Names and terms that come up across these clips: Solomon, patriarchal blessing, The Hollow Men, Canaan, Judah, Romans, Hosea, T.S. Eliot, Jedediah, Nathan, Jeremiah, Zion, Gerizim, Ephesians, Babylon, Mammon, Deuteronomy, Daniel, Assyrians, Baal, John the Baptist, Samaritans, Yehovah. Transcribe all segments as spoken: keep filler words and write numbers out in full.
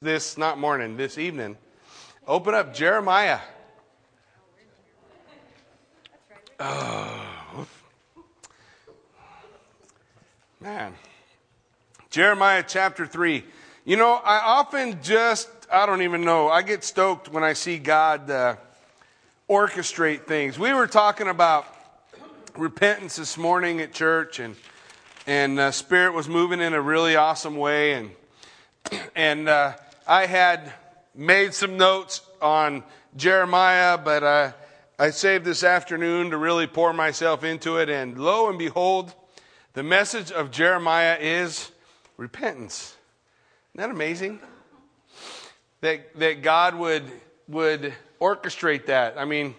This, not morning, this evening. Open up Jeremiah. Oh. Man. Jeremiah chapter three. You know, I often just, I don't even know, I get stoked when I see God uh, orchestrate things. We were talking about repentance this morning at church, and and uh, Spirit was moving in a really awesome way, and and uh, I had made some notes on Jeremiah, but uh, I saved this afternoon to really pour myself into it. And lo and behold, the message of Jeremiah is repentance. Isn't that amazing? That that God would would orchestrate that. I mean,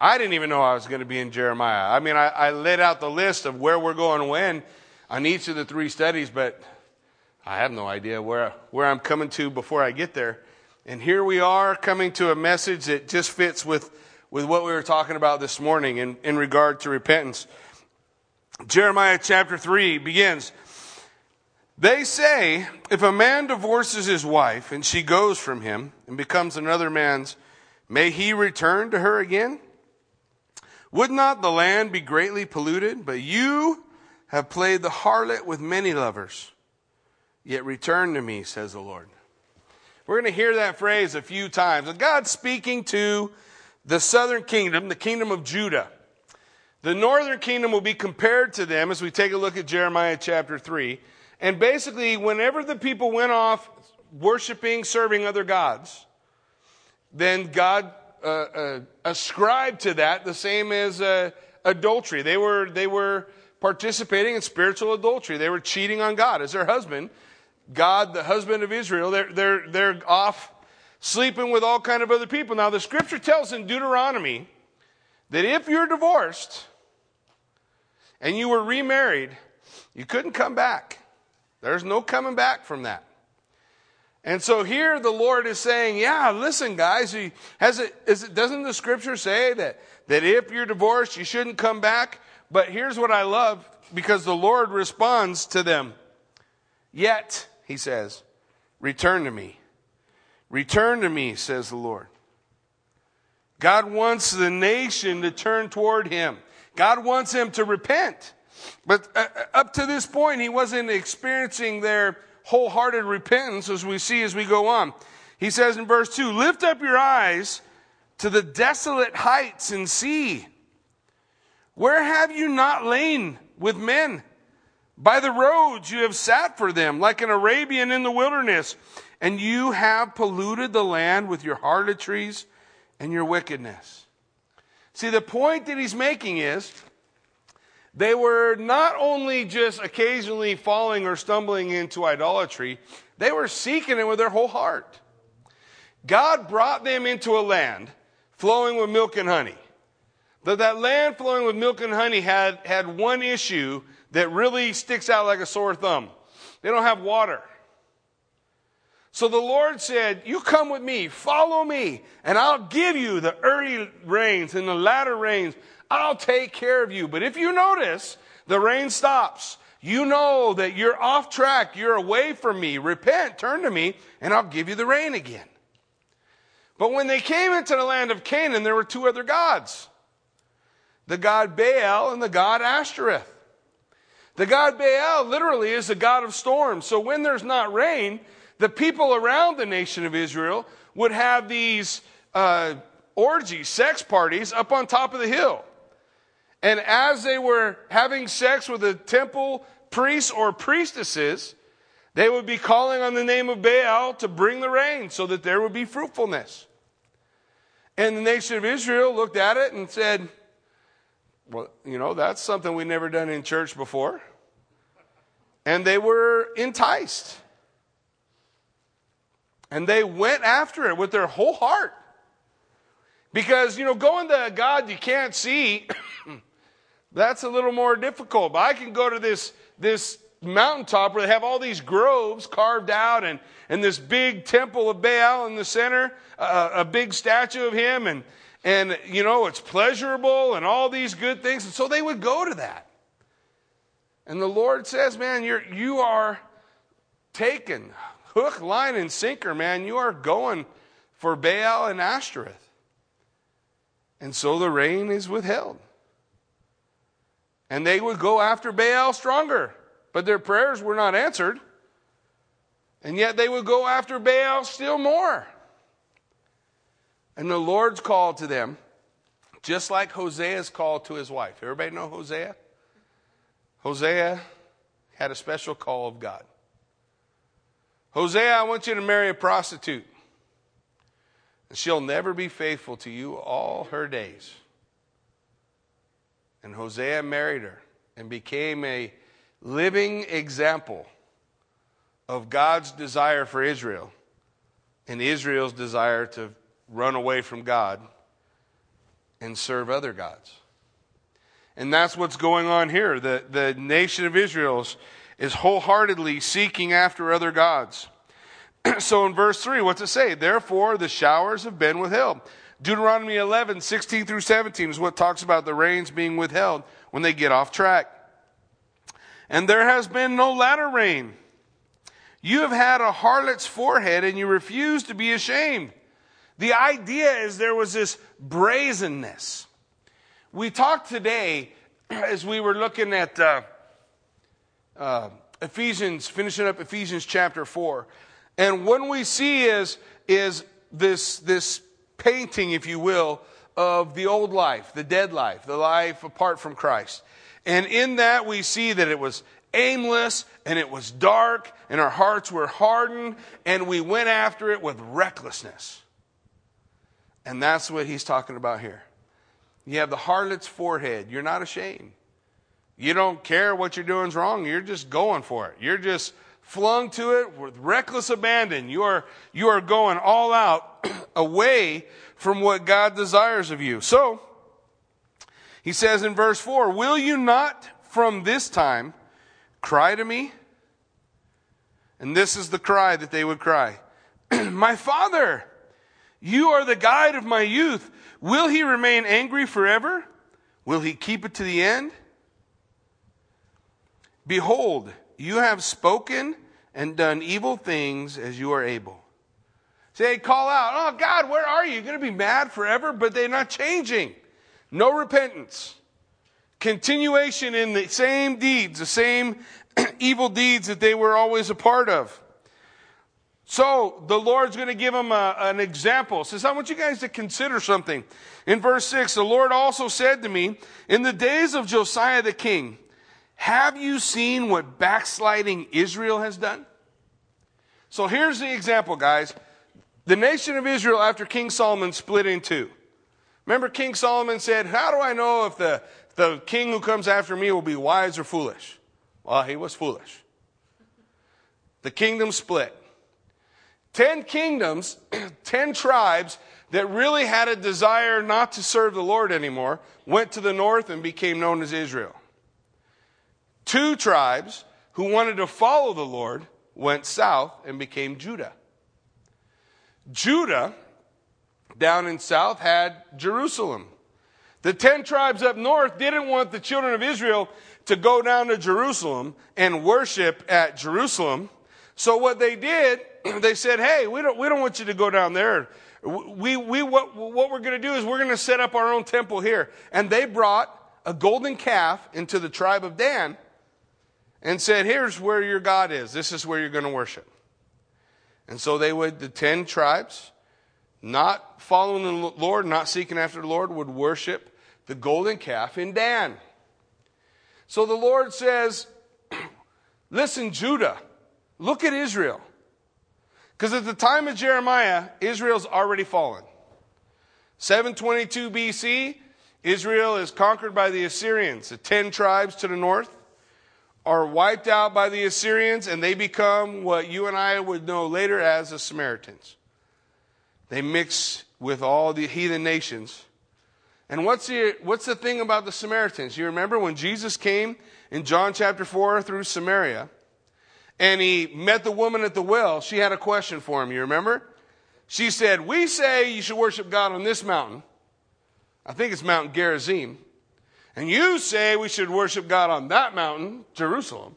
I didn't even know I was going to be in Jeremiah. I mean, I, I laid out the list of where we're going when on each of the three studies, but I have no idea where where I'm coming to before I get there. And here we are coming to a message that just fits with, with what we were talking about this morning in, in regard to repentance. Jeremiah chapter three begins. They say, if a man divorces his wife and she goes from him and becomes another man's, may he return to her again? Would not the land be greatly polluted? But you have played the harlot with many lovers. Yet return to me, says the Lord. We're going to hear that phrase a few times. And God's speaking to the southern kingdom, the kingdom of Judah. The northern kingdom will be compared to them as we take a look at Jeremiah chapter three. And basically, whenever the people went off worshiping, serving other gods, then God uh, uh, ascribed to that the same as uh, adultery. They were they were participating in spiritual adultery. They were cheating on God as their husband. God, the husband of Israel, they're, they're, they're off sleeping with all kind of other people. Now, the scripture tells in Deuteronomy that if you're divorced and you were remarried, you couldn't come back. There's no coming back from that. And so here the Lord is saying, yeah, listen, guys, he has it, is it, doesn't the scripture say that, that if you're divorced, you shouldn't come back? But here's what I love, because the Lord responds to them. Yet, he says, return to me. Return to me, says the Lord. God wants the nation to turn toward him. God wants them to repent. But uh, up to this point, he wasn't experiencing their wholehearted repentance, as we see as we go on. He says in verse two, lift up your eyes to the desolate heights and see. Where have you not lain with men? By the roads you have sat for them, like an Arabian in the wilderness. And you have polluted the land with your harlotries and your wickedness. See, the point that he's making is, they were not only just occasionally falling or stumbling into idolatry, they were seeking it with their whole heart. God brought them into a land flowing with milk and honey. That that land flowing with milk and honey had, had one issue that really sticks out like a sore thumb. They don't have water. So the Lord said, you come with me, follow me, and I'll give you the early rains and the latter rains. I'll take care of you. But if you notice, the rain stops. You know that you're off track. You're away from me. Repent, turn to me, and I'll give you the rain again. But when they came into the land of Canaan, there were two other gods. The god Baal and the god Ashtoreth. The god Baal literally is the god of storms. So when there's not rain, the people around the nation of Israel would have these uh, orgies, sex parties up on top of the hill. And as they were having sex with the temple priests or priestesses, they would be calling on the name of Baal to bring the rain so that there would be fruitfulness. And the nation of Israel looked at it and said, well, you know, that's something we've never done in church before. And they were enticed. And they went after it with their whole heart. Because, you know, going to a God you can't see, that's a little more difficult. But I can go to this, this mountaintop where they have all these groves carved out and, and this big temple of Baal in the center, uh, a big statue of him, and And, you know, it's pleasurable and all these good things. And so they would go to that. And the Lord says, man, you're, you are taken hook, line, and sinker, man. You are going for Baal and Ashtoreth. And so the rain is withheld. And they would go after Baal stronger, but their prayers were not answered. And yet they would go after Baal still more. And the Lord's call to them, just like Hosea's call to his wife. Everybody know Hosea? Hosea had a special call of God. Hosea, I want you to marry a prostitute. And she'll never be faithful to you all her days. And Hosea married her and became a living example of God's desire for Israel and Israel's desire to run away from God and serve other gods. And that's what's going on here. The, the nation of Israel is, is wholeheartedly seeking after other gods. So in verse three, what's it say? Therefore, the showers have been withheld. Deuteronomy eleven, sixteen through seventeen is what talks about the rains being withheld when they get off track. And there has been no latter rain. You have had a harlot's forehead and you refuse to be ashamed. The idea is there was this brazenness. We talked today as we were looking at uh, uh, Ephesians, finishing up Ephesians chapter four. And what we see is, is this, this painting, if you will, of the old life, the dead life, the life apart from Christ. And in that we see that it was aimless and it was dark and our hearts were hardened and we went after it with recklessness. And that's what he's talking about here. You have the harlot's forehead. You're not ashamed. You don't care what you're doing is wrong. You're just going for it. You're just flung to it with reckless abandon. You are, you are going all out away from what God desires of you. So, he says in verse four, will you not from this time cry to me? And this is the cry that they would cry. My father, you are the guide of my youth. Will he remain angry forever? Will he keep it to the end? Behold, you have spoken and done evil things as you are able. So they call out, oh God, where are you? You're going to be mad forever, but they're not changing. No repentance. Continuation in the same deeds, the same evil deeds that they were always a part of. So the Lord's going to give them a, an example. It says, I want you guys to consider something. In verse six, the Lord also said to me, in the days of Josiah the king, have you seen what backsliding Israel has done? So here's the example, guys. The nation of Israel after King Solomon split in two. Remember King Solomon said, how do I know if the, the king who comes after me will be wise or foolish? Well, he was foolish. The kingdom split. Ten kingdoms, ten tribes that really had a desire not to serve the Lord anymore went to the north and became known as Israel. Two tribes who wanted to follow the Lord went south and became Judah. Judah, down in south, had Jerusalem. The ten tribes up north didn't want the children of Israel to go down to Jerusalem and worship at Jerusalem. So what they did, they said, hey, we don't, we don't want you to go down there. We, we, what, what we're going to do is we're going to set up our own temple here. And they brought a golden calf into the tribe of Dan and said, here's where your God is. This is where you're going to worship. And so they would, the ten tribes, not following the Lord, not seeking after the Lord, would worship the golden calf in Dan. So the Lord says, listen, Judah, look at Israel. Because at the time of Jeremiah, Israel's already fallen. seven twenty-two B C, Israel is conquered by the Assyrians. The ten tribes to the north are wiped out by the Assyrians, and they become what you and I would know later as the Samaritans. They mix with all the heathen nations. And what's the, what's the thing about the Samaritans? You remember when Jesus came in John chapter four through Samaria, and he met the woman at the well. She had a question for him. You remember? She said, we say you should worship God on this mountain. I think it's Mount Gerizim. And you say we should worship God on that mountain, Jerusalem.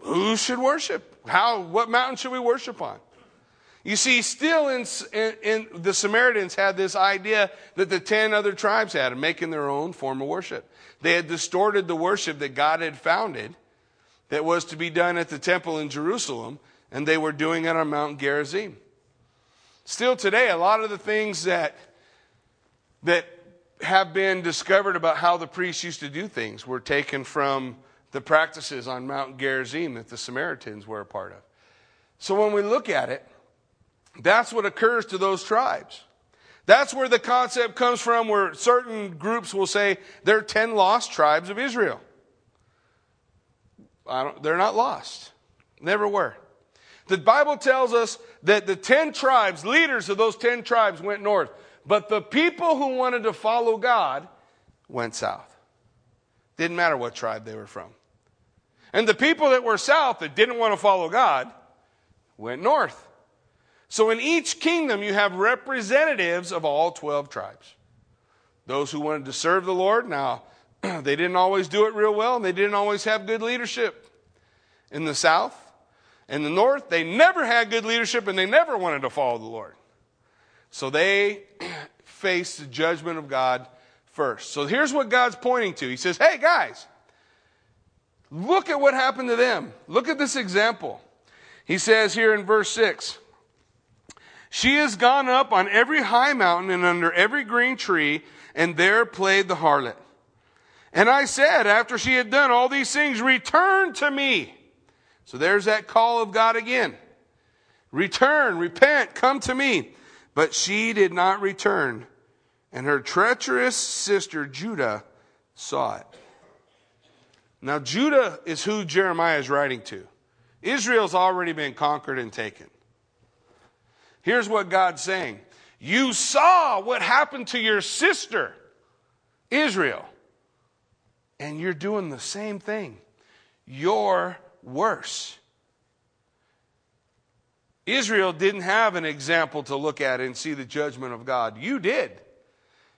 Who should worship? How? What mountain should we worship on? You see, still in, in, in the Samaritans had this idea that the ten other tribes had of making their own form of worship. They had distorted the worship that God had founded that was to be done at the temple in Jerusalem, and they were doing it on Mount Gerizim. Still today, a lot of the things that that have been discovered about how the priests used to do things were taken from the practices on Mount Gerizim that the Samaritans were a part of. So when we look at it, that's what occurs to those tribes. That's where the concept comes from, where certain groups will say, there are ten lost tribes of Israel. I don't, they're not lost. Never were. The Bible tells us that the ten tribes, leaders of those ten tribes went north. But the people who wanted to follow God went south. Didn't matter what tribe they were from. And the people that were south that didn't want to follow God went north. So in each kingdom you have representatives of all twelve tribes. Those who wanted to serve the Lord, now they didn't always do it real well, and they didn't always have good leadership. In the south and the north, they never had good leadership, and they never wanted to follow the Lord. So they faced the judgment of God first. So here's what God's pointing to. He says, hey guys, look at what happened to them. Look at this example. He says here in verse six, she has gone up on every high mountain and under every green tree, and there played the harlot. And I said, after she had done all these things, return to me. So there's that call of God again. Return, repent, come to me. But she did not return, and her treacherous sister Judah saw it. Now Judah is who Jeremiah is writing to. Israel's already been conquered and taken. Here's what God's saying. You saw what happened to your sister, Israel, and you're doing the same thing. You're worse. Israel didn't have an example to look at and see the judgment of God. You did.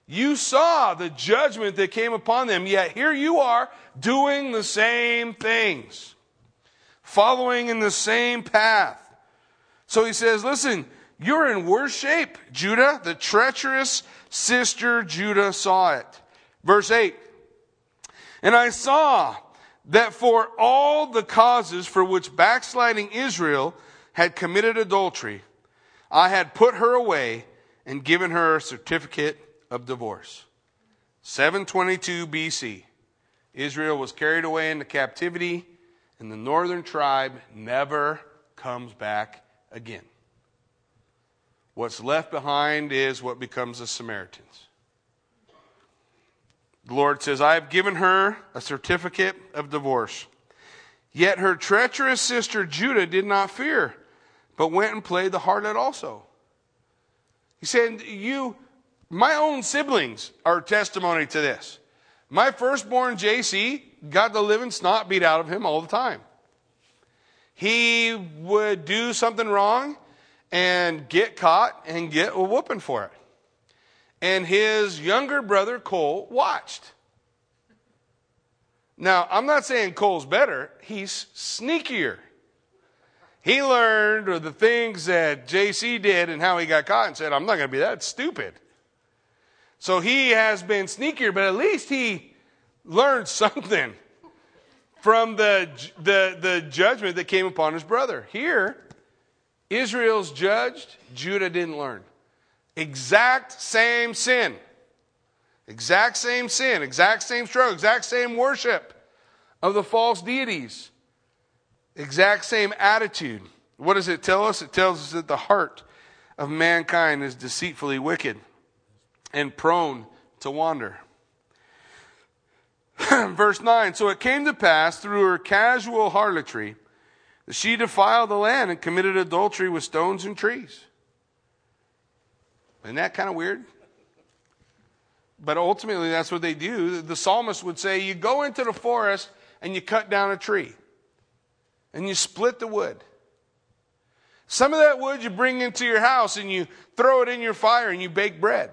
You saw the judgment that came upon them, yet here you are doing the same things, following in the same path. So he says, listen, you're in worse shape, Judah. The treacherous sister Judah saw it. Verse eight, and I saw that for all the causes for which backsliding Israel had committed adultery, I had put her away and given her a certificate of divorce. seven twenty-two B C, Israel was carried away into captivity, and the northern tribe never comes back again. What's left behind is what becomes the Samaritans. The Lord says, I have given her a certificate of divorce. Yet her treacherous sister Judah did not fear, but went and played the harlot also. He said, you, my own siblings are testimony to this. My firstborn J C got the living snot beat out of him all the time. He would do something wrong and get caught and get a whooping for it. And his younger brother Cole watched. Now, I'm not saying Cole's better. He's sneakier. He learned the things that J C did and how he got caught and said, I'm not going to be that stupid. So he has been sneakier, but at least he learned something from the, the, the judgment that came upon his brother. Here, Israel's judged, Judah didn't learn. Exact same sin. Exact same sin, exact same struggle, exact same worship of the false deities. Exact same attitude. What does it tell us? It tells us that the heart of mankind is deceitfully wicked and prone to wander. Verse nine, so it came to pass through her casual harlotry that she defiled the land and committed adultery with stones and trees. Isn't that kind of weird? But ultimately, that's what they do. The psalmist would say, you go into the forest and you cut down a tree. And you split the wood. Some of that wood you bring into your house and you throw it in your fire and you bake bread.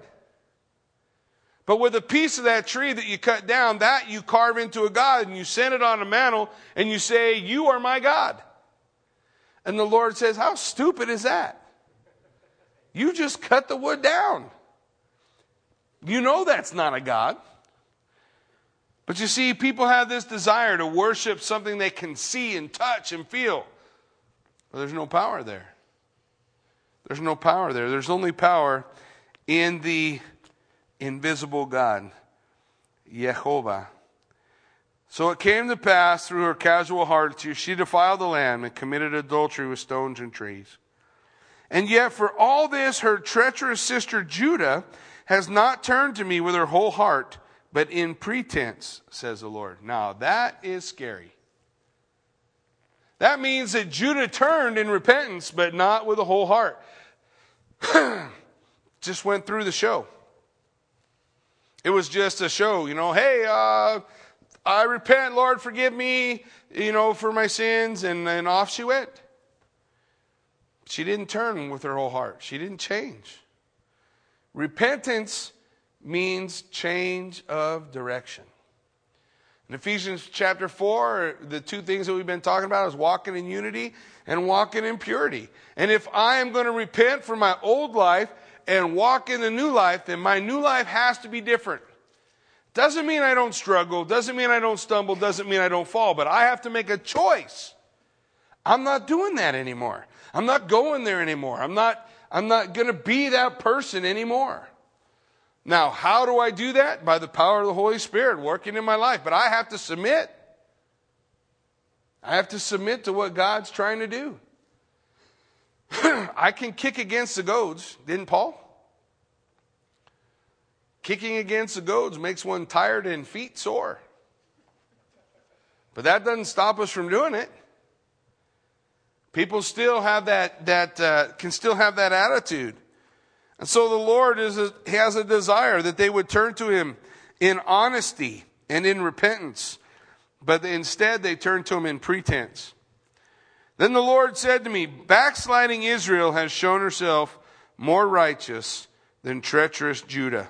But with a piece of that tree that you cut down, that you carve into a god and you send it on a mantle and you say, you are my God. And the Lord says, how stupid is that? You just cut the wood down. You know that's not a God. But you see, people have this desire to worship something they can see and touch and feel. But there's no power there. There's no power there. There's only power in the invisible God, Yehovah. So it came to pass through her casual harlotry, she defiled the land and committed adultery with stones and trees. And yet for all this, her treacherous sister Judah has not turned to me with her whole heart, but in pretense, says the Lord. Now that is scary. That means that Judah turned in repentance, but not with a whole heart. Just went through the show. It was just a show, you know, hey, uh, I repent, Lord, forgive me, you know, for my sins, and, and off she went. She didn't turn with her whole heart. She didn't change. Repentance means change of direction. In Ephesians chapter four, the two things that we've been talking about is walking in unity and walking in purity. And if I am going to repent from my old life and walk in the new life, then my new life has to be different. Doesn't mean I don't struggle, doesn't mean I don't stumble, doesn't mean I don't fall, but I have to make a choice. I'm not doing that anymore. I'm not going there anymore. I'm not, I'm not going to be that person anymore. Now, how do I do that? By the power of the Holy Spirit working in my life. But I have to submit. I have to submit to what God's trying to do. I can kick against the goads, didn't Paul? Kicking against the goads makes one tired and feet sore. But that doesn't stop us from doing it. People still have that, that uh, can still have that attitude. And so the Lord is a, has a desire that they would turn to him in honesty and in repentance. But instead they turn to him in pretense. Then the Lord said to me, backsliding Israel has shown herself more righteous than treacherous Judah.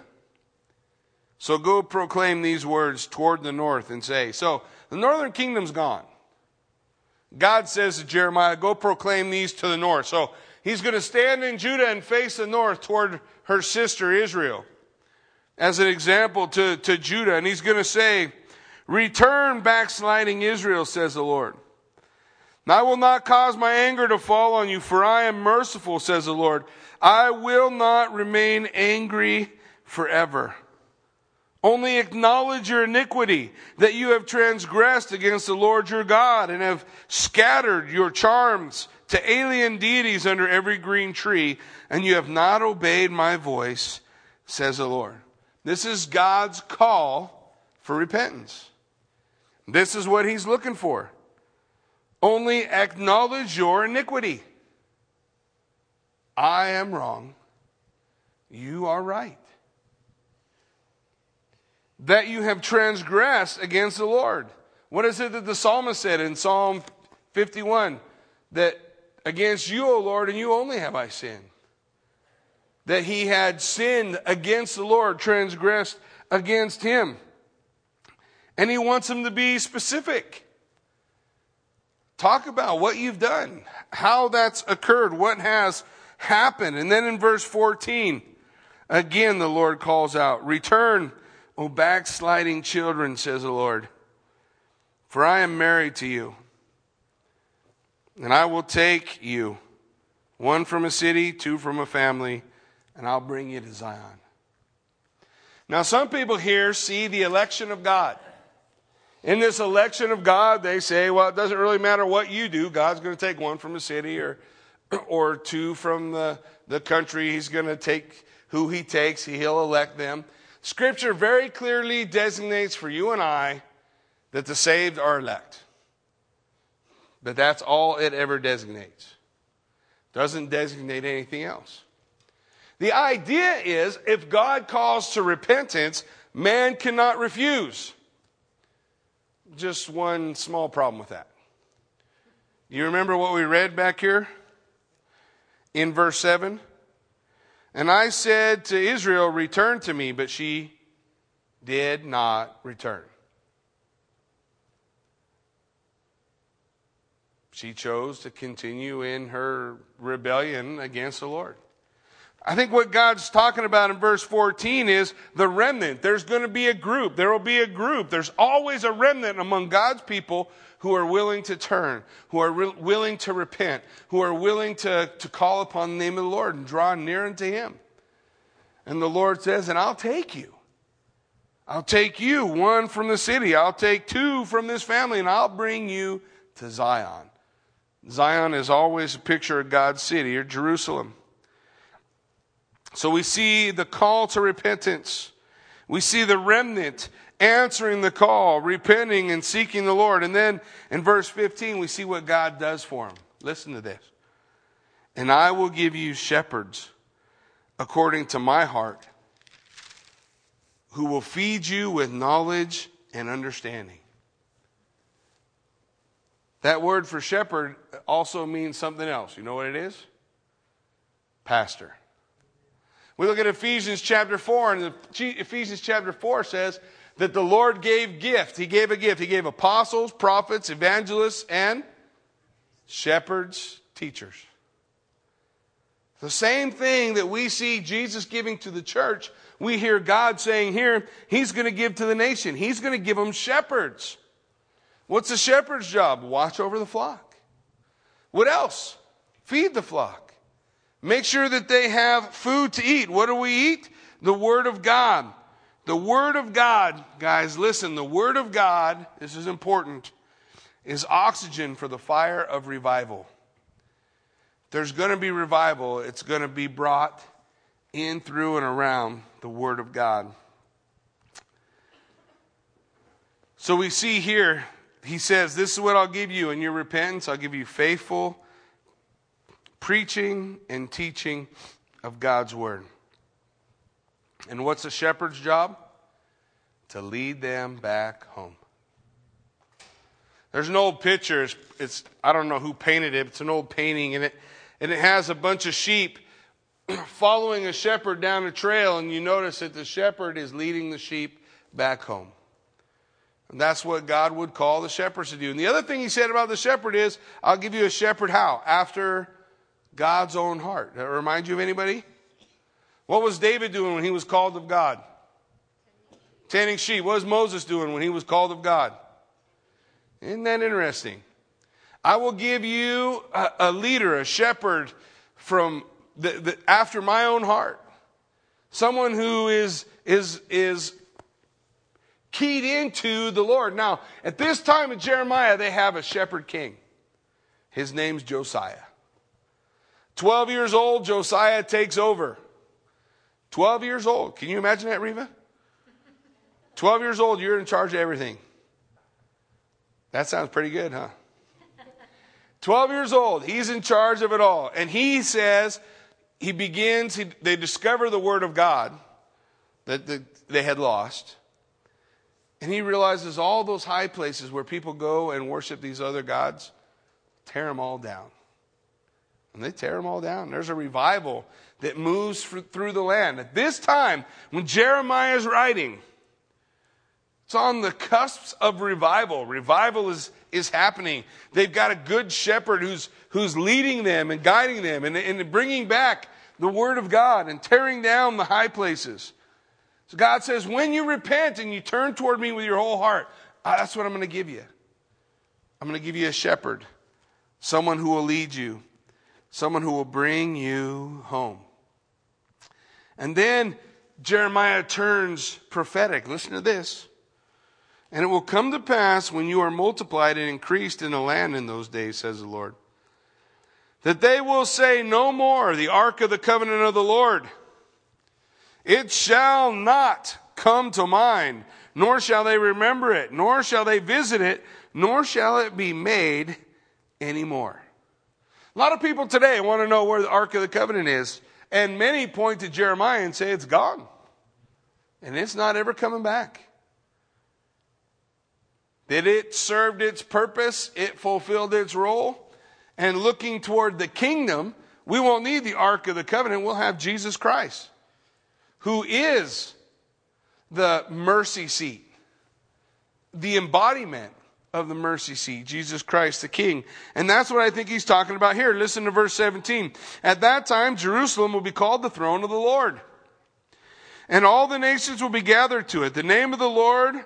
So go proclaim these words toward the north and say, so the northern kingdom's gone. God says to Jeremiah, go proclaim these to the north. So he's going to stand in Judah and face the north toward her sister Israel as an example to, to Judah. And he's going to say, return backsliding Israel, says the Lord. And I will not cause my anger to fall on you, for I am merciful, says the Lord. I will not remain angry forever. Only acknowledge your iniquity, that you have transgressed against the Lord your God and have scattered your charms to alien deities under every green tree, and you have not obeyed my voice, says the Lord. This is God's call for repentance. This is what he's looking for. Only acknowledge your iniquity. I am wrong. You are right. That you have transgressed against the Lord. What is it that the psalmist said in Psalm fifty-one? That against you, O Lord, and you only have I sinned. That he had sinned against the Lord, transgressed against him. And he wants him to be specific. Talk about what you've done, how that's occurred, what has happened. And then in verse fourteen, again the Lord calls out, return, O backsliding children, says the Lord, for I am married to you, and I will take you, one from a city, two from a family, and I'll bring you to Zion. Now, some people here see the election of God. In this election of God, they say, well, it doesn't really matter what you do. God's going to take one from a city or or two from the, the country. He's going to take who he takes. He'll elect them. Scripture very clearly designates for you and I that the saved are elect. But that's all it ever designates. Doesn't designate anything else. The idea is if God calls to repentance, man cannot refuse. Just one small problem with that. You remember what we read back here in verse seven? And I said to Israel, return to me, but she did not return. She chose to continue in her rebellion against the Lord. I think what God's talking about in verse fourteen is the remnant. There's going to be a group. There will be a group. There's always a remnant among God's people who are willing to turn, who are re- willing to repent, who are willing to, to call upon the name of the Lord and draw near unto him. And the Lord says, and I'll take you. I'll take you, one from the city. I'll take two from this family, and I'll bring you to Zion. Zion is always a picture of God's city, or Jerusalem. So we see the call to repentance. We see the remnant answering the call, repenting and seeking the Lord. And then in verse fifteen, we see what God does for him. Listen to this. And I will give you shepherds according to my heart, who will feed you with knowledge and understanding. That word for shepherd also means something else. You know what it is? Pastor. We look at Ephesians chapter four, and Ephesians chapter four says that the Lord gave gift. He gave a gift. He gave apostles, prophets, evangelists, and shepherds, teachers. The same thing that we see Jesus giving to the church, we hear God saying here, he's going to give to the nation. He's going to give them shepherds. What's a shepherd's job? Watch over the flock. What else? Feed the flock. Make sure that they have food to eat. What do we eat? The Word of God. The Word of God, guys, listen, the Word of God, this is important, is oxygen for the fire of revival. There's going to be revival. It's going to be brought in through and around the Word of God. So we see here, he says, this is what I'll give you in your repentance. I'll give you faithful preaching and teaching of God's Word. And what's a shepherd's job? To lead them back home. There's an old picture. It's, it's I don't know who painted it. But it's an old painting, and it and it has a bunch of sheep following a shepherd down a trail, and you notice that the shepherd is leading the sheep back home. And that's what God would call the shepherds to do. And the other thing he said about the shepherd is, I'll give you a shepherd how? After God's own heart. Does that remind you of anybody? What was David doing when he was called of God? Tending sheep. What was Moses doing when he was called of God? Isn't that interesting? I will give you a, a leader, a shepherd from the, the, after my own heart. Someone who is is is keyed into the Lord. Now, at this time in Jeremiah, they have a shepherd king. His name's Josiah. Twelve years old, Josiah takes over. Twelve years old. Can you imagine that, Reva? Twelve years old, you're in charge of everything. That sounds pretty good, huh? Twelve years old, he's in charge of it all. And he says, he begins, he, they discover the Word of God that the, they had lost. And he realizes all those high places where people go and worship these other gods, tear them all down. And they tear them all down. There's a revival that moves through the land. At this time, when Jeremiah is writing, it's on the cusps of revival. Revival is, is happening. They've got a good shepherd who's, who's leading them and guiding them and, and bringing back the Word of God and tearing down the high places. So God says, when you repent and you turn toward me with your whole heart, that's what I'm going to give you. I'm going to give you a shepherd, someone who will lead you. Someone who will bring you home. And then Jeremiah turns prophetic. Listen to this. And it will come to pass when you are multiplied and increased in the land in those days, says the Lord, that they will say no more, the ark of the covenant of the Lord. It shall not come to mind, nor shall they remember it, nor shall they visit it, nor shall it be made anymore. A lot of people today want to know where the Ark of the Covenant is. And many point to Jeremiah and say it's gone. And it's not ever coming back. That it served its purpose. It fulfilled its role. And looking toward the kingdom, we won't need the Ark of the Covenant. We'll have Jesus Christ, who is the mercy seat, the embodiment of the mercy seat, Jesus Christ the King. And that's what I think he's talking about here. Listen to verse seventeen. At that time, Jerusalem will be called the throne of the Lord, and all the nations will be gathered to it. The name of the Lord,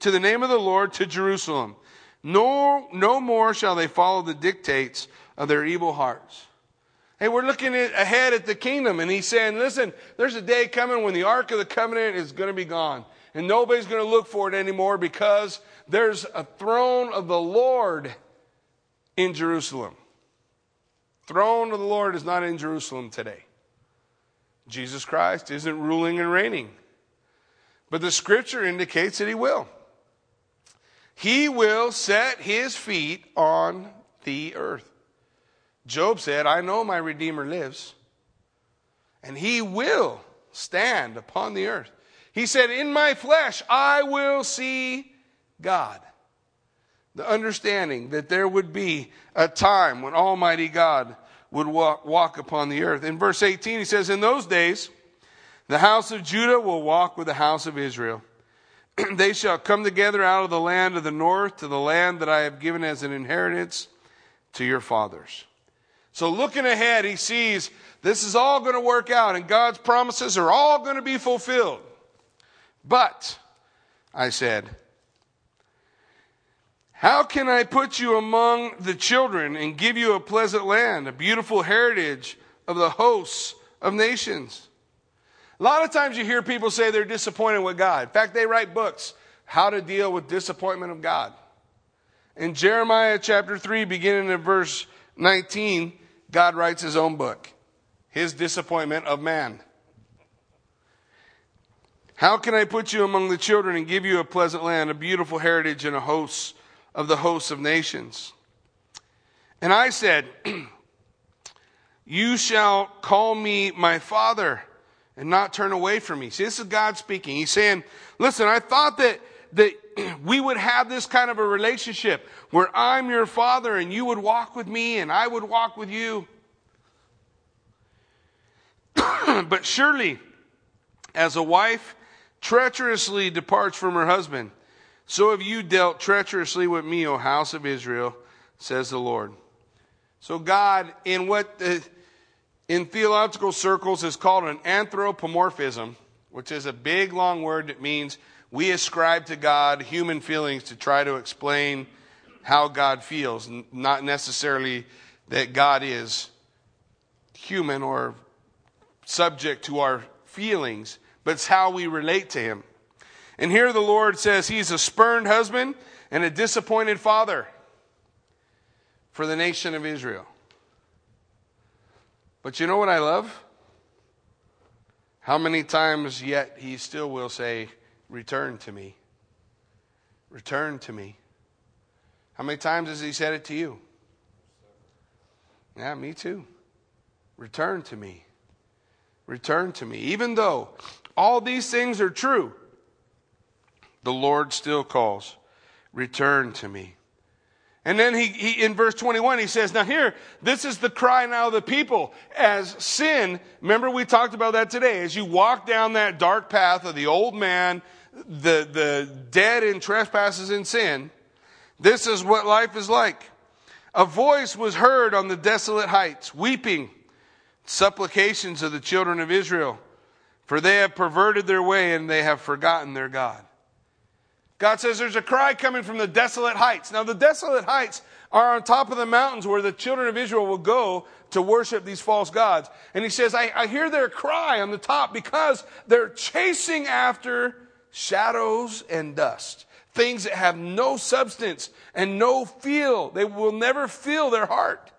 to the name of the Lord, to Jerusalem. No, no more shall they follow the dictates of their evil hearts. Hey, we're looking at, ahead at the kingdom, and he's saying, listen, there's a day coming when the Ark of the Covenant is going to be gone, and nobody's going to look for it anymore because there's a throne of the Lord in Jerusalem. Throne of the Lord is not in Jerusalem today. Jesus Christ isn't ruling and reigning. But the scripture indicates that he will. He will set his feet on the earth. Job said, I know my Redeemer lives, and he will stand upon the earth. He said, in my flesh I will see God. The understanding that there would be a time when Almighty God would walk, walk upon the earth. In verse eighteen, he says, in those days, the house of Judah will walk with the house of Israel. They shall come together out of the land of the north to the land that I have given as an inheritance to your fathers. So looking ahead, he sees this is all going to work out, and God's promises are all going to be fulfilled. But, I said, how can I put you among the children and give you a pleasant land, a beautiful heritage of the hosts of nations? A lot of times you hear people say they're disappointed with God. In fact, they write books, How to Deal with Disappointment of God. In Jeremiah chapter three, beginning in verse nineteen, God writes his own book, His Disappointment of Man. How can I put you among the children and give you a pleasant land, a beautiful heritage and a host of the hosts of nations? And I said, you shall call me my father and not turn away from me. See, this is God speaking. He's saying, listen, I thought that, that we would have this kind of a relationship where I'm your father and you would walk with me and I would walk with you. But surely, as a wife treacherously departs from her husband, so have you dealt treacherously with me, O house of Israel, says the Lord. So God, in what the, in theological circles is called an anthropomorphism, which is a big, long word that means we ascribe to God human feelings to try to explain how God feels, not necessarily that God is human or subject to our feelings, but it's how we relate to him. And here the Lord says he's a spurned husband and a disappointed father for the nation of Israel. But you know what I love? How many times yet he still will say, return to me. Return to me. How many times has he said it to you? Yeah, me too. Return to me. Return to me. Even though all these things are true, the Lord still calls, return to me. And then he, he in verse twenty-one, he says, now here, this is the cry now of the people as sin. Remember, we talked about that today. As you walk down that dark path of the old man, the, the dead in trespasses and sin, this is what life is like. A voice was heard on the desolate heights, weeping, supplications of the children of Israel, for they have perverted their way and they have forgotten their God. God says there's a cry coming from the desolate heights. Now the desolate heights are on top of the mountains where the children of Israel will go to worship these false gods. And he says, I, I hear their cry on the top because they're chasing after shadows and dust. Things that have no substance and no feel. They will never feel their heart.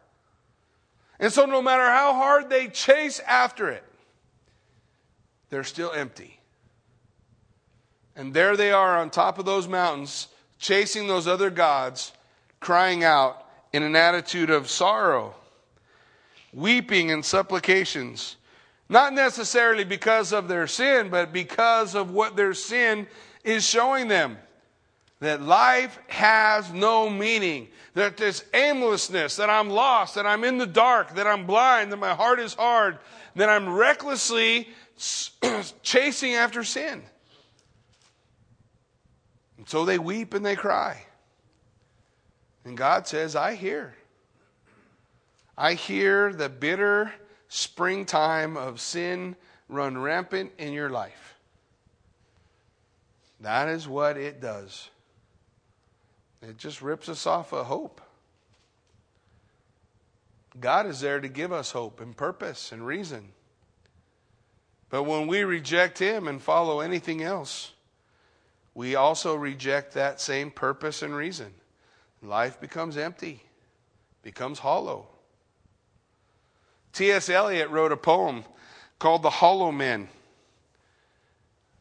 And so no matter how hard they chase after it, they're still empty. And there they are on top of those mountains, chasing those other gods, crying out in an attitude of sorrow, weeping and supplications. Not necessarily because of their sin, but because of what their sin is showing them. That life has no meaning. That there's aimlessness, that I'm lost, that I'm in the dark, that I'm blind, that my heart is hard, that I'm recklessly chasing after sin. So they weep and they cry. And God says, I hear. I hear the bitter springtime of sin run rampant in your life. That is what it does. It just rips us off of hope. God is there to give us hope and purpose and reason. But when we reject Him and follow anything else, we also reject that same purpose and reason. Life becomes empty, becomes hollow. T S Eliot wrote a poem called The Hollow Men.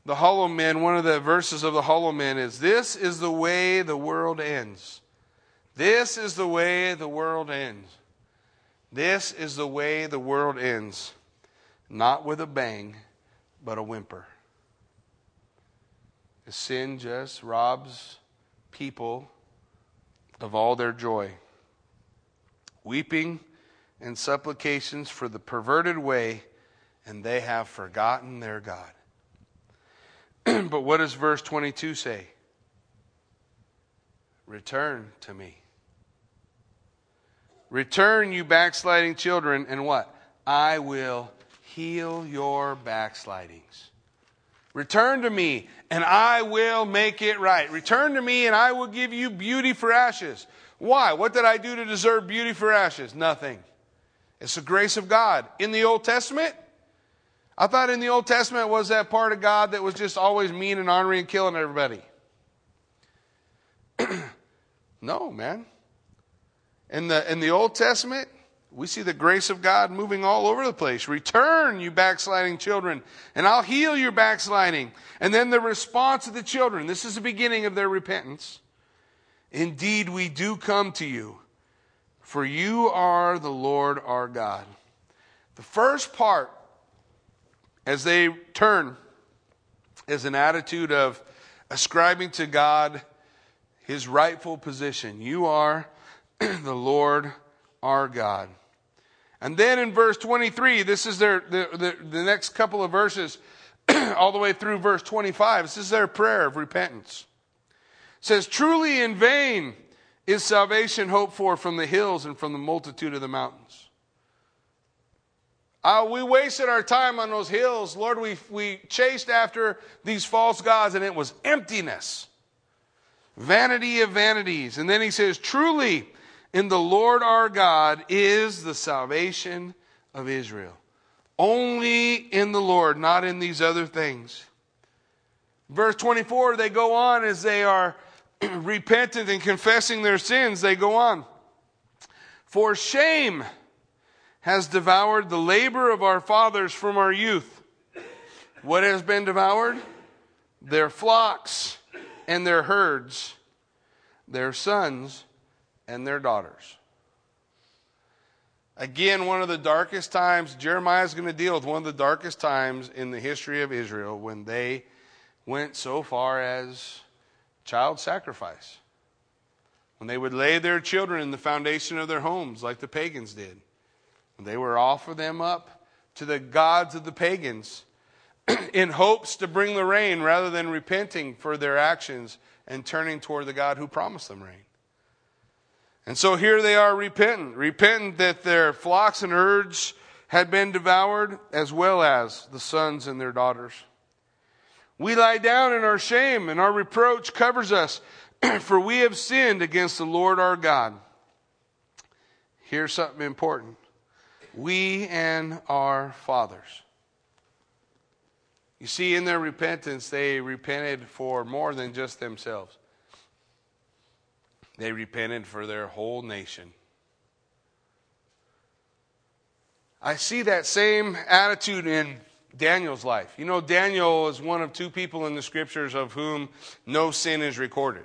The Hollow Men, one of the verses of The Hollow Men is, this is the way the world ends. This is the way the world ends. This is the way the world ends. Not with a bang, but a whimper. Sin just robs people of all their joy. Weeping and supplications for the perverted way, and they have forgotten their God. But what does verse twenty-two say? Return to me. Return, you backsliding children, and what? I will heal your backslidings. Return to me, and I will make it right. Return to me, and I will give you beauty for ashes. Why? What did I do to deserve beauty for ashes? Nothing. It's the grace of God. In the Old Testament, I thought in the Old Testament was that part of God that was just always mean and ornery and killing everybody. No, man. In the, in the Old Testament, we see the grace of God moving all over the place. Return, you backsliding children, and I'll heal your backsliding. And then the response of the children. This is the beginning of their repentance. Indeed, we do come to you, for you are the Lord our God. The first part, as they turn, is an attitude of ascribing to God His rightful position. You are the Lord our God. And then in verse twenty-three, this is their the, the, the next couple of verses, all the way through verse twenty-five. This is their prayer of repentance. It says, truly in vain is salvation hoped for from the hills and from the multitude of the mountains. Uh, we wasted our time on those hills. Lord, we, we chased after these false gods, and it was emptiness. Vanity of vanities. And then he says, truly in the Lord our God is the salvation of Israel. Only in the Lord, not in these other things. Verse twenty-four, they go on as they are repentant and confessing their sins. They go on. For shame has devoured the labor of our fathers from our youth. What has been devoured? Their flocks and their herds, their sons and their daughters. Again, one of the darkest times, Jeremiah is going to deal with one of the darkest times in the history of Israel when they went so far as child sacrifice. When they would lay their children in the foundation of their homes like the pagans did. They were offering them up to the gods of the pagans in hopes to bring the rain rather than repenting for their actions and turning toward the God who promised them rain. And so here they are repentant, repentant that their flocks and herds had been devoured, as well as the sons and their daughters. We lie down in our shame, and our reproach covers us, for we have sinned against the Lord our God. Here's something important. We and our fathers. You see, in their repentance, they repented for more than just themselves. They repented for their whole nation. I see that same attitude in Daniel's life. You know, Daniel is one of two people in the scriptures of whom no sin is recorded.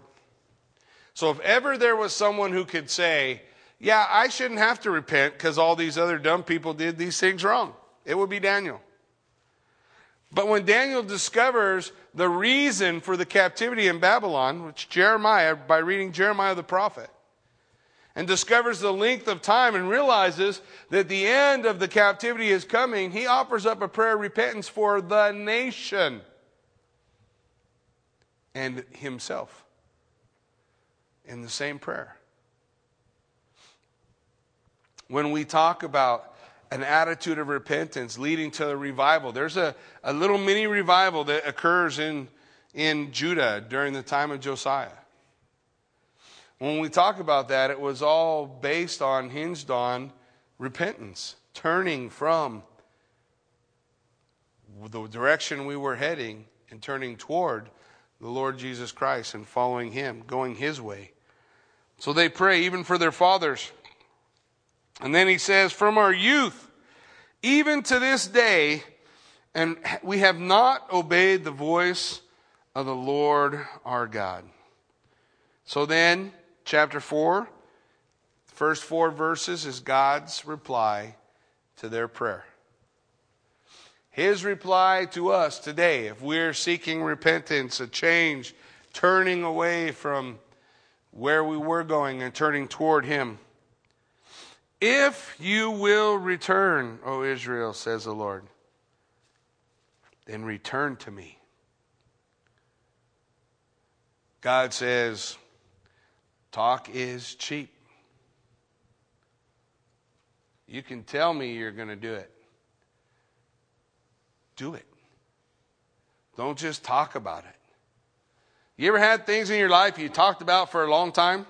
So if ever there was someone who could say, yeah, I shouldn't have to repent because all these other dumb people did these things wrong, it would be Daniel. But when Daniel discovers the reason for the captivity in Babylon, which Jeremiah, by reading Jeremiah the prophet, and discovers the length of time and realizes that the end of the captivity is coming, he offers up a prayer of repentance for the nation and himself in the same prayer. when we talk about an attitude of repentance leading to a revival. There's a, a little mini revival that occurs in, in Judah during the time of Josiah. When we talk about that, it was all based on, hinged on repentance, turning from the direction we were heading and turning toward the Lord Jesus Christ and following him, going his way. So they pray even for their fathers. And then he says, from our youth, even to this day, and we have not obeyed the voice of the Lord our God. So then, chapter four, the first four verses is God's reply to their prayer. His reply to us today, if we're seeking repentance, a change, turning away from where we were going and turning toward him. If you will return, O Israel, says the Lord, then return to me. God says, talk is cheap. You can tell me you're going to do it. Do it. Don't just talk about it. You ever had things in your life you talked about for a long time?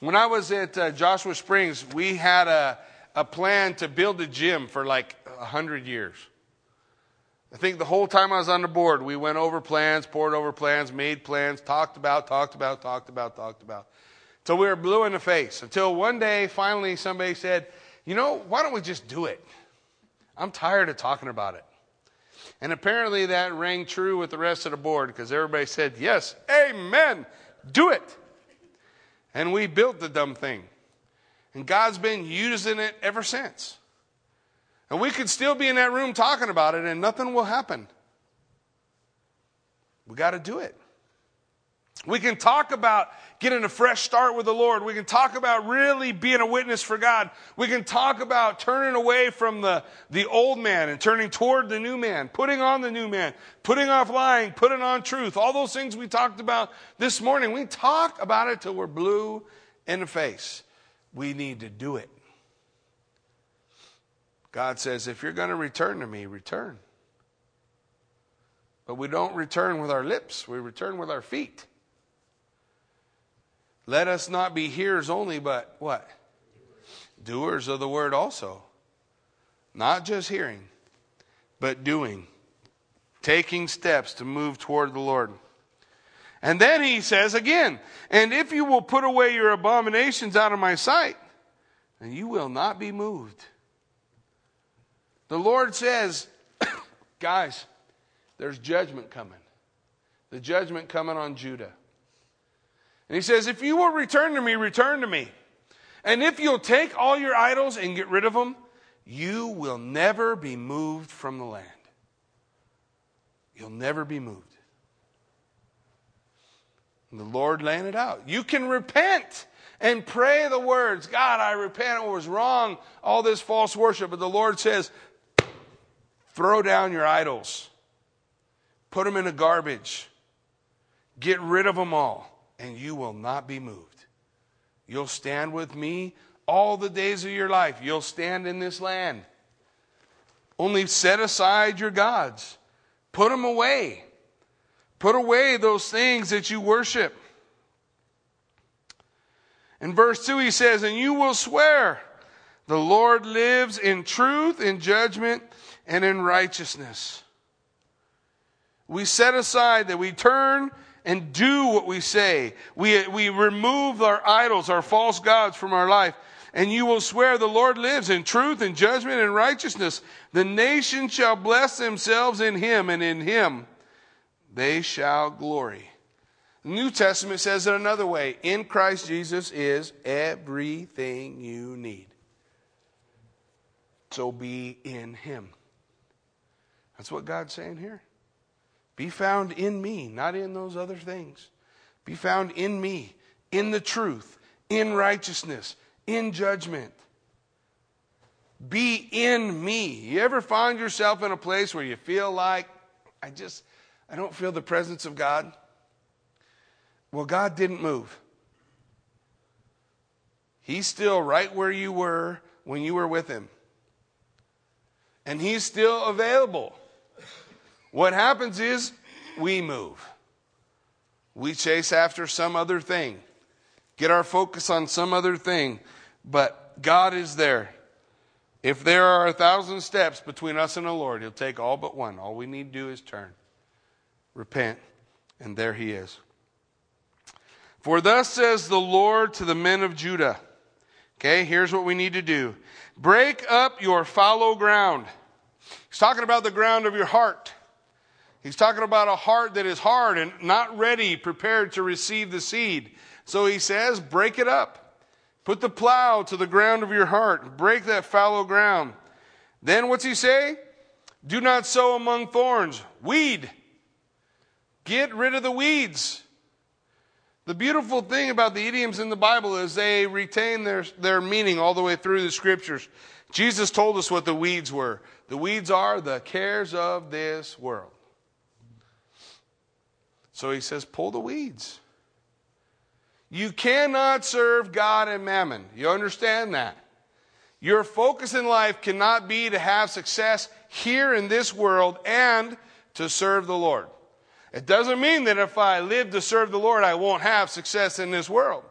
When I was at uh, Joshua Springs, we had a, a plan to build a gym for like one hundred years. I think the whole time I was on the board, we went over plans, poured over plans, made plans, talked about, talked about, talked about, talked about. Till we were blue in the face. Until one day, finally, somebody said, you know, why don't we just do it? I'm tired of talking about it. And apparently that rang true with the rest of the board because everybody said, yes, amen, do it. And we built the dumb thing. And God's been using it ever since. And we could still be in that room talking about it and nothing will happen. We got to do it. We can talk about getting a fresh start with the Lord. We can talk about really being a witness for God. We can talk about turning away from the, the old man and turning toward the new man, putting on the new man, putting off lying, putting on truth. All those things we talked about this morning. We talk about it till we're blue in the face. We need to do it. God says, if you're going to return to me, return. But we don't return with our lips. We return with our feet. Let us not be hearers only, but what? Doers. Doers of the word also. Not just hearing, but doing. Taking steps to move toward the Lord. And then he says again, and if you will put away your abominations out of my sight, then you will not be moved. The Lord says, guys, there's judgment coming. The judgment coming on Judah. And he says, if you will return to me, return to me. And if you'll take all your idols and get rid of them, you will never be moved from the land. You'll never be moved. And the Lord laying it out. You can repent and pray the words, God, I repent. It was wrong, all this false worship. But the Lord says, throw down your idols. Put them in the garbage. Get rid of them all. And you will not be moved. You'll stand with me all the days of your life. You'll stand in this land. Only set aside your gods. Put them away. Put away those things that you worship. In verse two he says, and you will swear, the Lord lives in truth, in judgment, and in righteousness. We set aside that we turn and do what we say. We, we remove our idols, our false gods from our life. And you will swear the Lord lives in truth and judgment and righteousness. The nations shall bless themselves in him, and in him they shall glory. The New Testament says it another way. In Christ Jesus is everything you need. So be in him. That's what God's saying here. Be found in me, not in those other things. Be found in me, in the truth, in righteousness, in judgment. Be in me. You ever find yourself in a place where you feel like, I just, I don't feel the presence of God? Well, God didn't move. He's still right where you were when you were with him. And he's still available. What happens is we move. We chase after some other thing. Get our focus on some other thing. But God is there. If there are a thousand steps between us and the Lord, he'll take all but one. All we need to do is turn, repent, and there he is. For thus says the Lord to the men of Judah. Okay, here's what we need to do. Break up your fallow ground. He's talking about the ground of your heart. He's talking about a heart that is hard and not ready, prepared to receive the seed. So he says, break it up. Put the plow to the ground of your heart. Break that fallow ground. Then what's he say? Do not sow among thorns. Weed. Get rid of the weeds. The beautiful thing about the idioms in the Bible is they retain their, their meaning all the way through the scriptures. Jesus told us what the weeds were. The weeds are the cares of this world. So he says, pull the weeds. You cannot serve God and mammon. You understand that? Your focus in life cannot be to have success here in this world and to serve the Lord. It doesn't mean that if I live to serve the Lord, I won't have success in this world.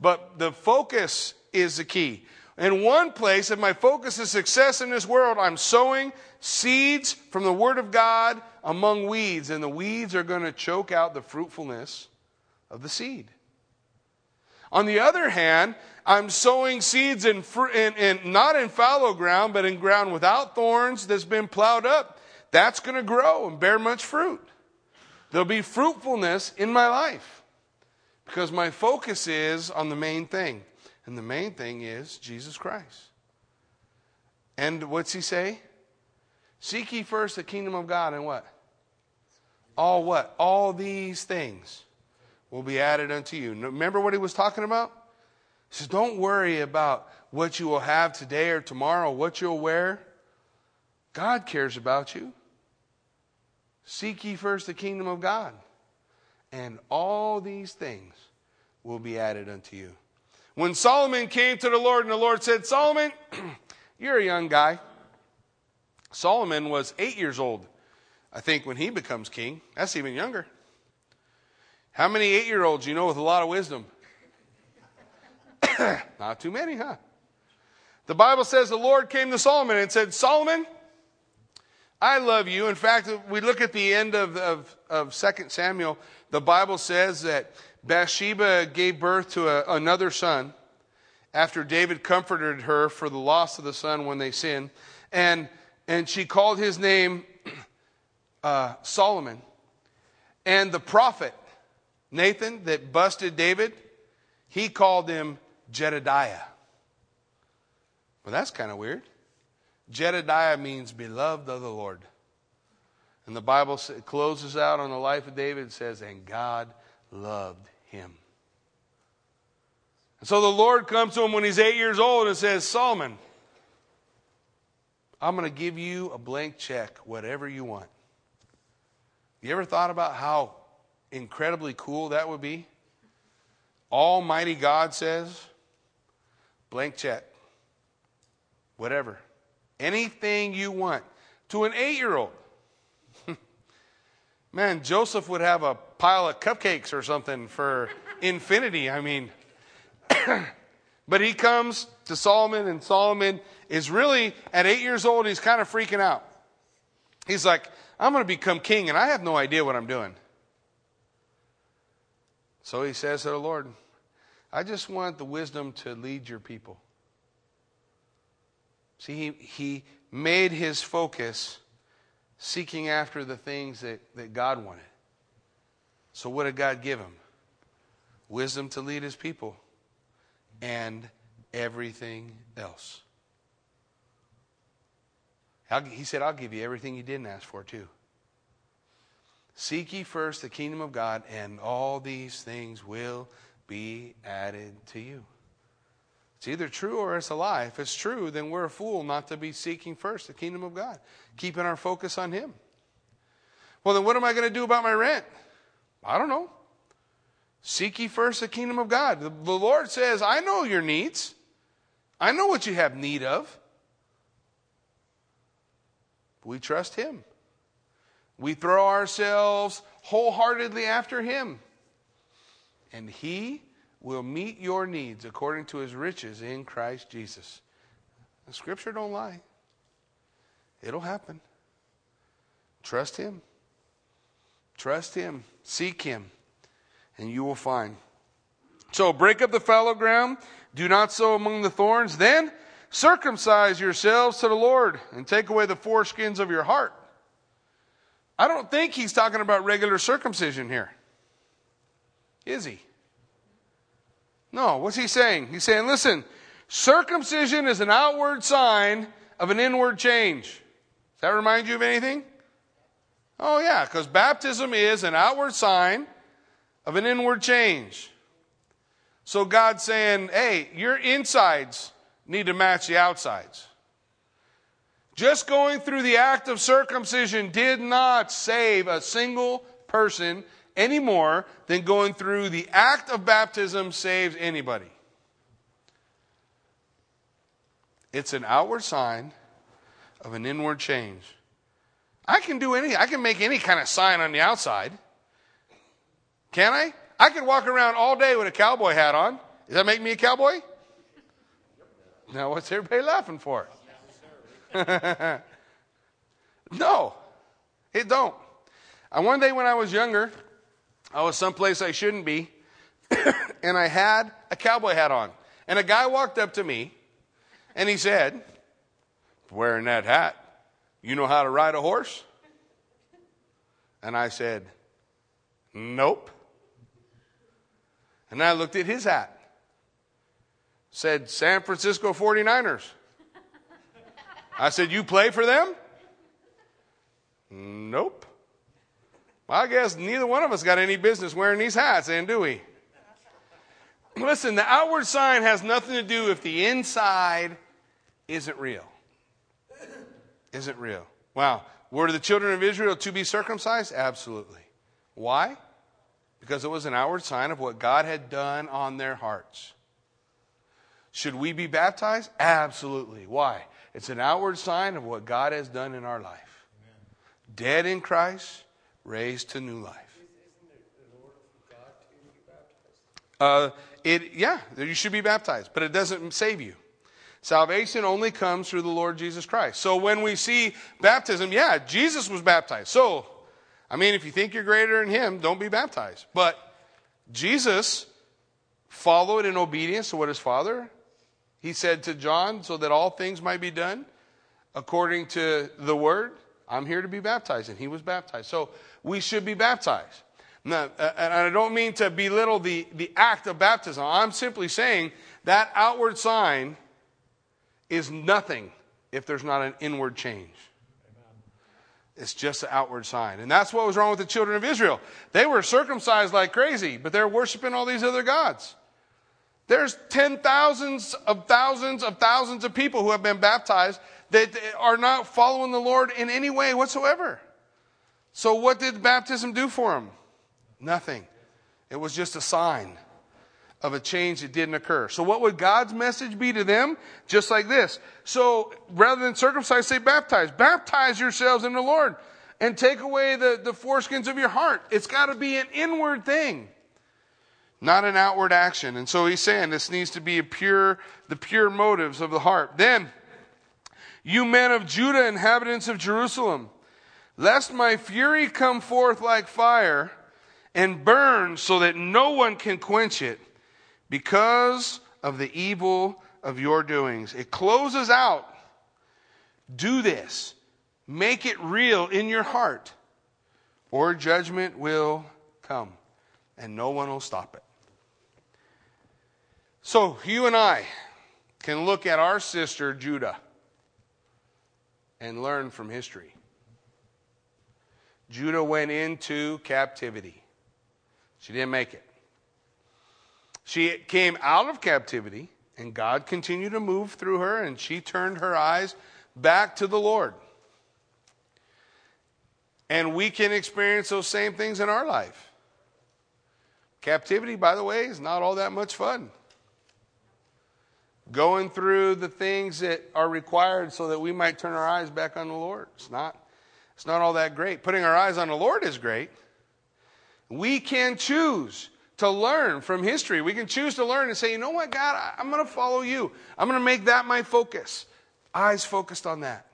But the focus is the key. In one place, if my focus is success in this world, I'm sowing seeds from the Word of God among weeds. And the weeds are going to choke out the fruitfulness of the seed. On the other hand, I'm sowing seeds in, fr- in, in not in fallow ground, but in ground without thorns that's been plowed up. That's going to grow and bear much fruit. There'll be fruitfulness in my life because my focus is on the main thing. And the main thing is Jesus Christ. And what's he say? Seek ye first the kingdom of God and what? All what? All these things will be added unto you. Remember what he was talking about? He says, don't worry about what you will have today or tomorrow, what you'll wear. God cares about you. Seek ye first the kingdom of God, and all these things will be added unto you. When Solomon came to the Lord, and the Lord said, Solomon, you're a young guy. Solomon was eight years old, I think, when he becomes king. That's even younger. How many eight-year-olds you know with a lot of wisdom? Not too many, huh? The Bible says the Lord came to Solomon and said, Solomon, I love you. In fact, we look at the end of, of, of Second Samuel. The Bible says that Bathsheba gave birth to a, another son after David comforted her for the loss of the son when they sinned. And, and she called his name uh, Solomon. And the prophet, Nathan, that busted David, he called him Jedediah. Well, that's kind of weird. Jedediah means beloved of the Lord. And the Bible closes out on the life of David and says, and God loved him. And so the Lord comes to him when he's eight years old and says, Solomon, I'm going to give you a blank check, whatever you want. You ever thought about how incredibly cool that would be? Almighty God says, blank check, whatever. Anything you want. To an eight-year-old. Man, Joseph would have a pile of cupcakes or something for infinity. I mean, but he comes to Solomon, and Solomon is really, at eight years old, he's kind of freaking out. He's like, I'm going to become king, and I have no idea what I'm doing. So he says to the Lord, I just want the wisdom to lead your people. See, he, he made his focus seeking after the things that, that God wanted. So what did God give him? Wisdom to lead his people and everything else. I'll, he said, I'll give you everything you didn't ask for too. Seek ye first the kingdom of God, and all these things will be added to you. It's either true or it's a lie. If it's true, then we're a fool not to be seeking first the kingdom of God, keeping our focus on him. Well, then what am I going to do about my rent? I don't know. Seek ye first the kingdom of God. The Lord says, I know your needs. I know what you have need of. We trust him. We throw ourselves wholeheartedly after him. And he will meet your needs according to his riches in Christ Jesus. The scripture don't lie. It'll happen. Trust him. Trust him. Seek him. And you will find. So break up the fallow ground. Do not sow among the thorns. Then circumcise yourselves to the Lord and take away the foreskins of your heart. I don't think he's talking about regular circumcision here. Is he? No. What's he saying? He's saying, listen, circumcision is an outward sign of an inward change. Does that remind you of anything? Oh, yeah, because baptism is an outward sign of an inward change. So God's saying, hey, your insides need to match the outsides. Just going through the act of circumcision did not save a single person any more than going through the act of baptism saves anybody. It's an outward sign of an inward change. I can do anything. I can make any kind of sign on the outside. Can I? I could walk around all day with a cowboy hat on. Does that make me a cowboy? Now, what's everybody laughing for? No, it don't. And one day when I was younger, I was someplace I shouldn't be, and I had a cowboy hat on. And a guy walked up to me, and he said, wearing that hat, you know how to ride a horse? And I said, nope. And I looked at his hat. Said, San Francisco forty-niners. I said, you play for them? Nope. Well, I guess neither one of us got any business wearing these hats, then, do we? Listen, the outward sign has nothing to do if the inside isn't real. Isn't real. Wow. Were the children of Israel to be circumcised? Absolutely. Why? Because it was an outward sign of what God had done on their hearts. Should we be baptized? Absolutely. Why? It's an outward sign of what God has done in our life. Amen. Dead in Christ, raised to new life. Isn't it the Lord of God to be baptized? Uh, it, yeah, you should be baptized, but it doesn't save you. Salvation only comes through the Lord Jesus Christ. So when we see baptism, yeah, Jesus was baptized. So, I mean, if you think you're greater than him, don't be baptized. But Jesus followed in obedience to what his Father He said to John, so that all things might be done according to the word, I'm here to be baptized. And he was baptized. So we should be baptized. Now, and I don't mean to belittle the, the act of baptism. I'm simply saying that outward sign is nothing if there's not an inward change. It's just an outward sign. And that's what was wrong with the children of Israel. They were circumcised like crazy, but they're worshiping all these other gods. There's ten thousands of thousands of thousands of people who have been baptized that are not following the Lord in any way whatsoever. So what did baptism do for them? Nothing. It was just a sign of a change that didn't occur. So what would God's message be to them? Just like this. So rather than circumcise, say baptize. Baptize yourselves in the Lord and take away the, the foreskins of your heart. It's got to be an inward thing. Not an outward action. And so he's saying this needs to be a pure, the pure motives of the heart. Then, you men of Judah, inhabitants of Jerusalem, lest my fury come forth like fire and burn so that no one can quench it because of the evil of your doings. It closes out. Do this. Make it real in your heart, or judgment will come and no one will stop it. So you and I can look at our sister Judah and learn from history. Judah went into captivity. She didn't make it. She came out of captivity, and God continued to move through her, and she turned her eyes back to the Lord. And we can experience those same things in our life. Captivity, by the way, is not all that much fun. going through the things that are required so that we might turn our eyes back on the Lord. It's not, it's not all that great. Putting our eyes on the Lord is great. We can choose to learn from history. We can choose to learn and say, you know what, God, I'm going to follow you. I'm going to make that my focus. Eyes focused on that.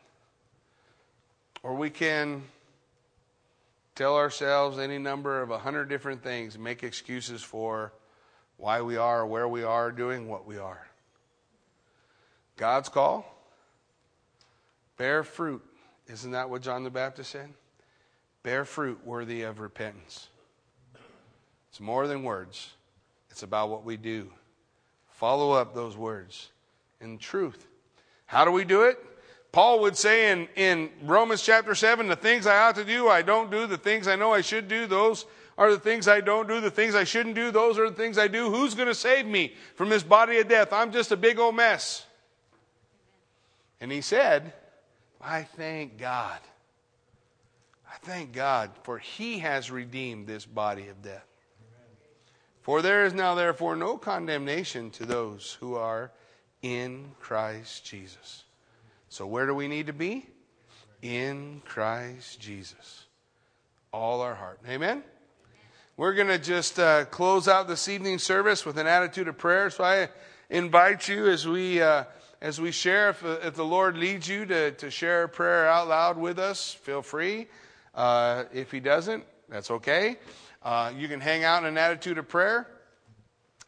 Or we can tell ourselves any number of a hundred different things, make excuses for why we are, where we are, doing what we are. God's call, bear fruit. Isn't that what John the Baptist said? Bear fruit worthy of repentance. It's more than words. It's about what we do. Follow up those words in truth. How do we do it? Paul would say in, in Romans chapter seven, the things I ought to do, I don't do. The things I know I should do, those are the things I don't do. The things I shouldn't do, those are the things I do. Who's going to save me from this body of death? I'm just a big old mess. And he said, I thank God. I thank God, for he has redeemed this body of death. Amen. For there is now therefore no condemnation to those who are in Christ Jesus. So where do we need to be? In Christ Jesus. All our heart. Amen? Amen. We're going to just uh, close out this evening's service with an attitude of prayer. So I invite you as we uh, as we share, if, if the Lord leads you to, to share a prayer out loud with us, feel free. Uh, if he doesn't, that's okay. Uh, you can hang out in an attitude of prayer,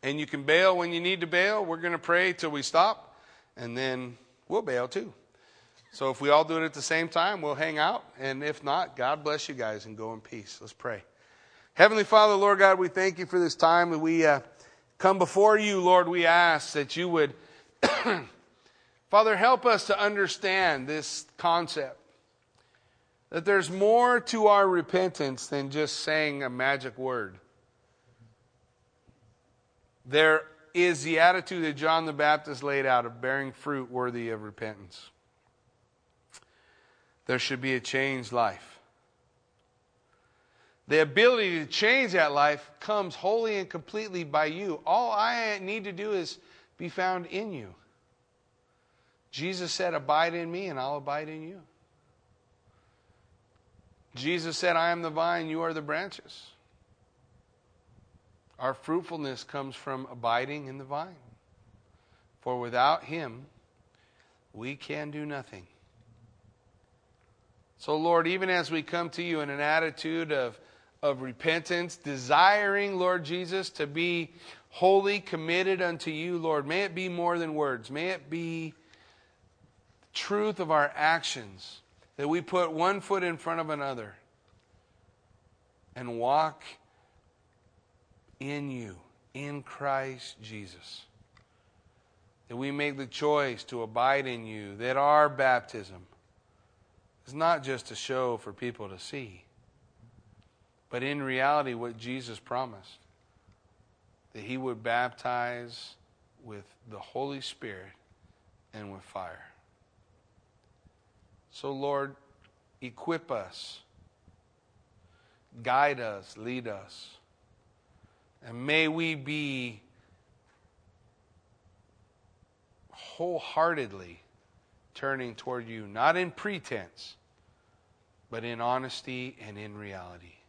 and you can bail when you need to bail. We're going to pray till we stop, and then we'll bail too. So if we all do it at the same time, we'll hang out. And if not, God bless you guys and go in peace. Let's pray. Heavenly Father, Lord God, we thank you for this time that we uh, come before you, Lord. We ask that you would, Father, help us to understand this concept. That there's more to our repentance than just saying a magic word. There is the attitude that John the Baptist laid out of bearing fruit worthy of repentance. There should be a changed life. The ability to change that life comes wholly and completely by you. All I need to do is be found in you. Jesus said, abide in me and I'll abide in you. Jesus said, I am the vine, you are the branches. Our fruitfulness comes from abiding in the vine. For without him, we can do nothing. So, Lord, even as we come to you in an attitude of, of repentance, desiring, Lord Jesus, to be wholly committed unto you, Lord, may it be more than words. May it be the truth of our actions, that we put one foot in front of another and walk in you, in Christ Jesus. That we make the choice to abide in you, that our baptism, it's not just a show for people to see, but in reality what Jesus promised, that he would baptize with the Holy Spirit and with fire. So Lord, equip us, guide us, lead us, and may we be wholeheartedly turning toward you, not in pretense, but in honesty and in reality.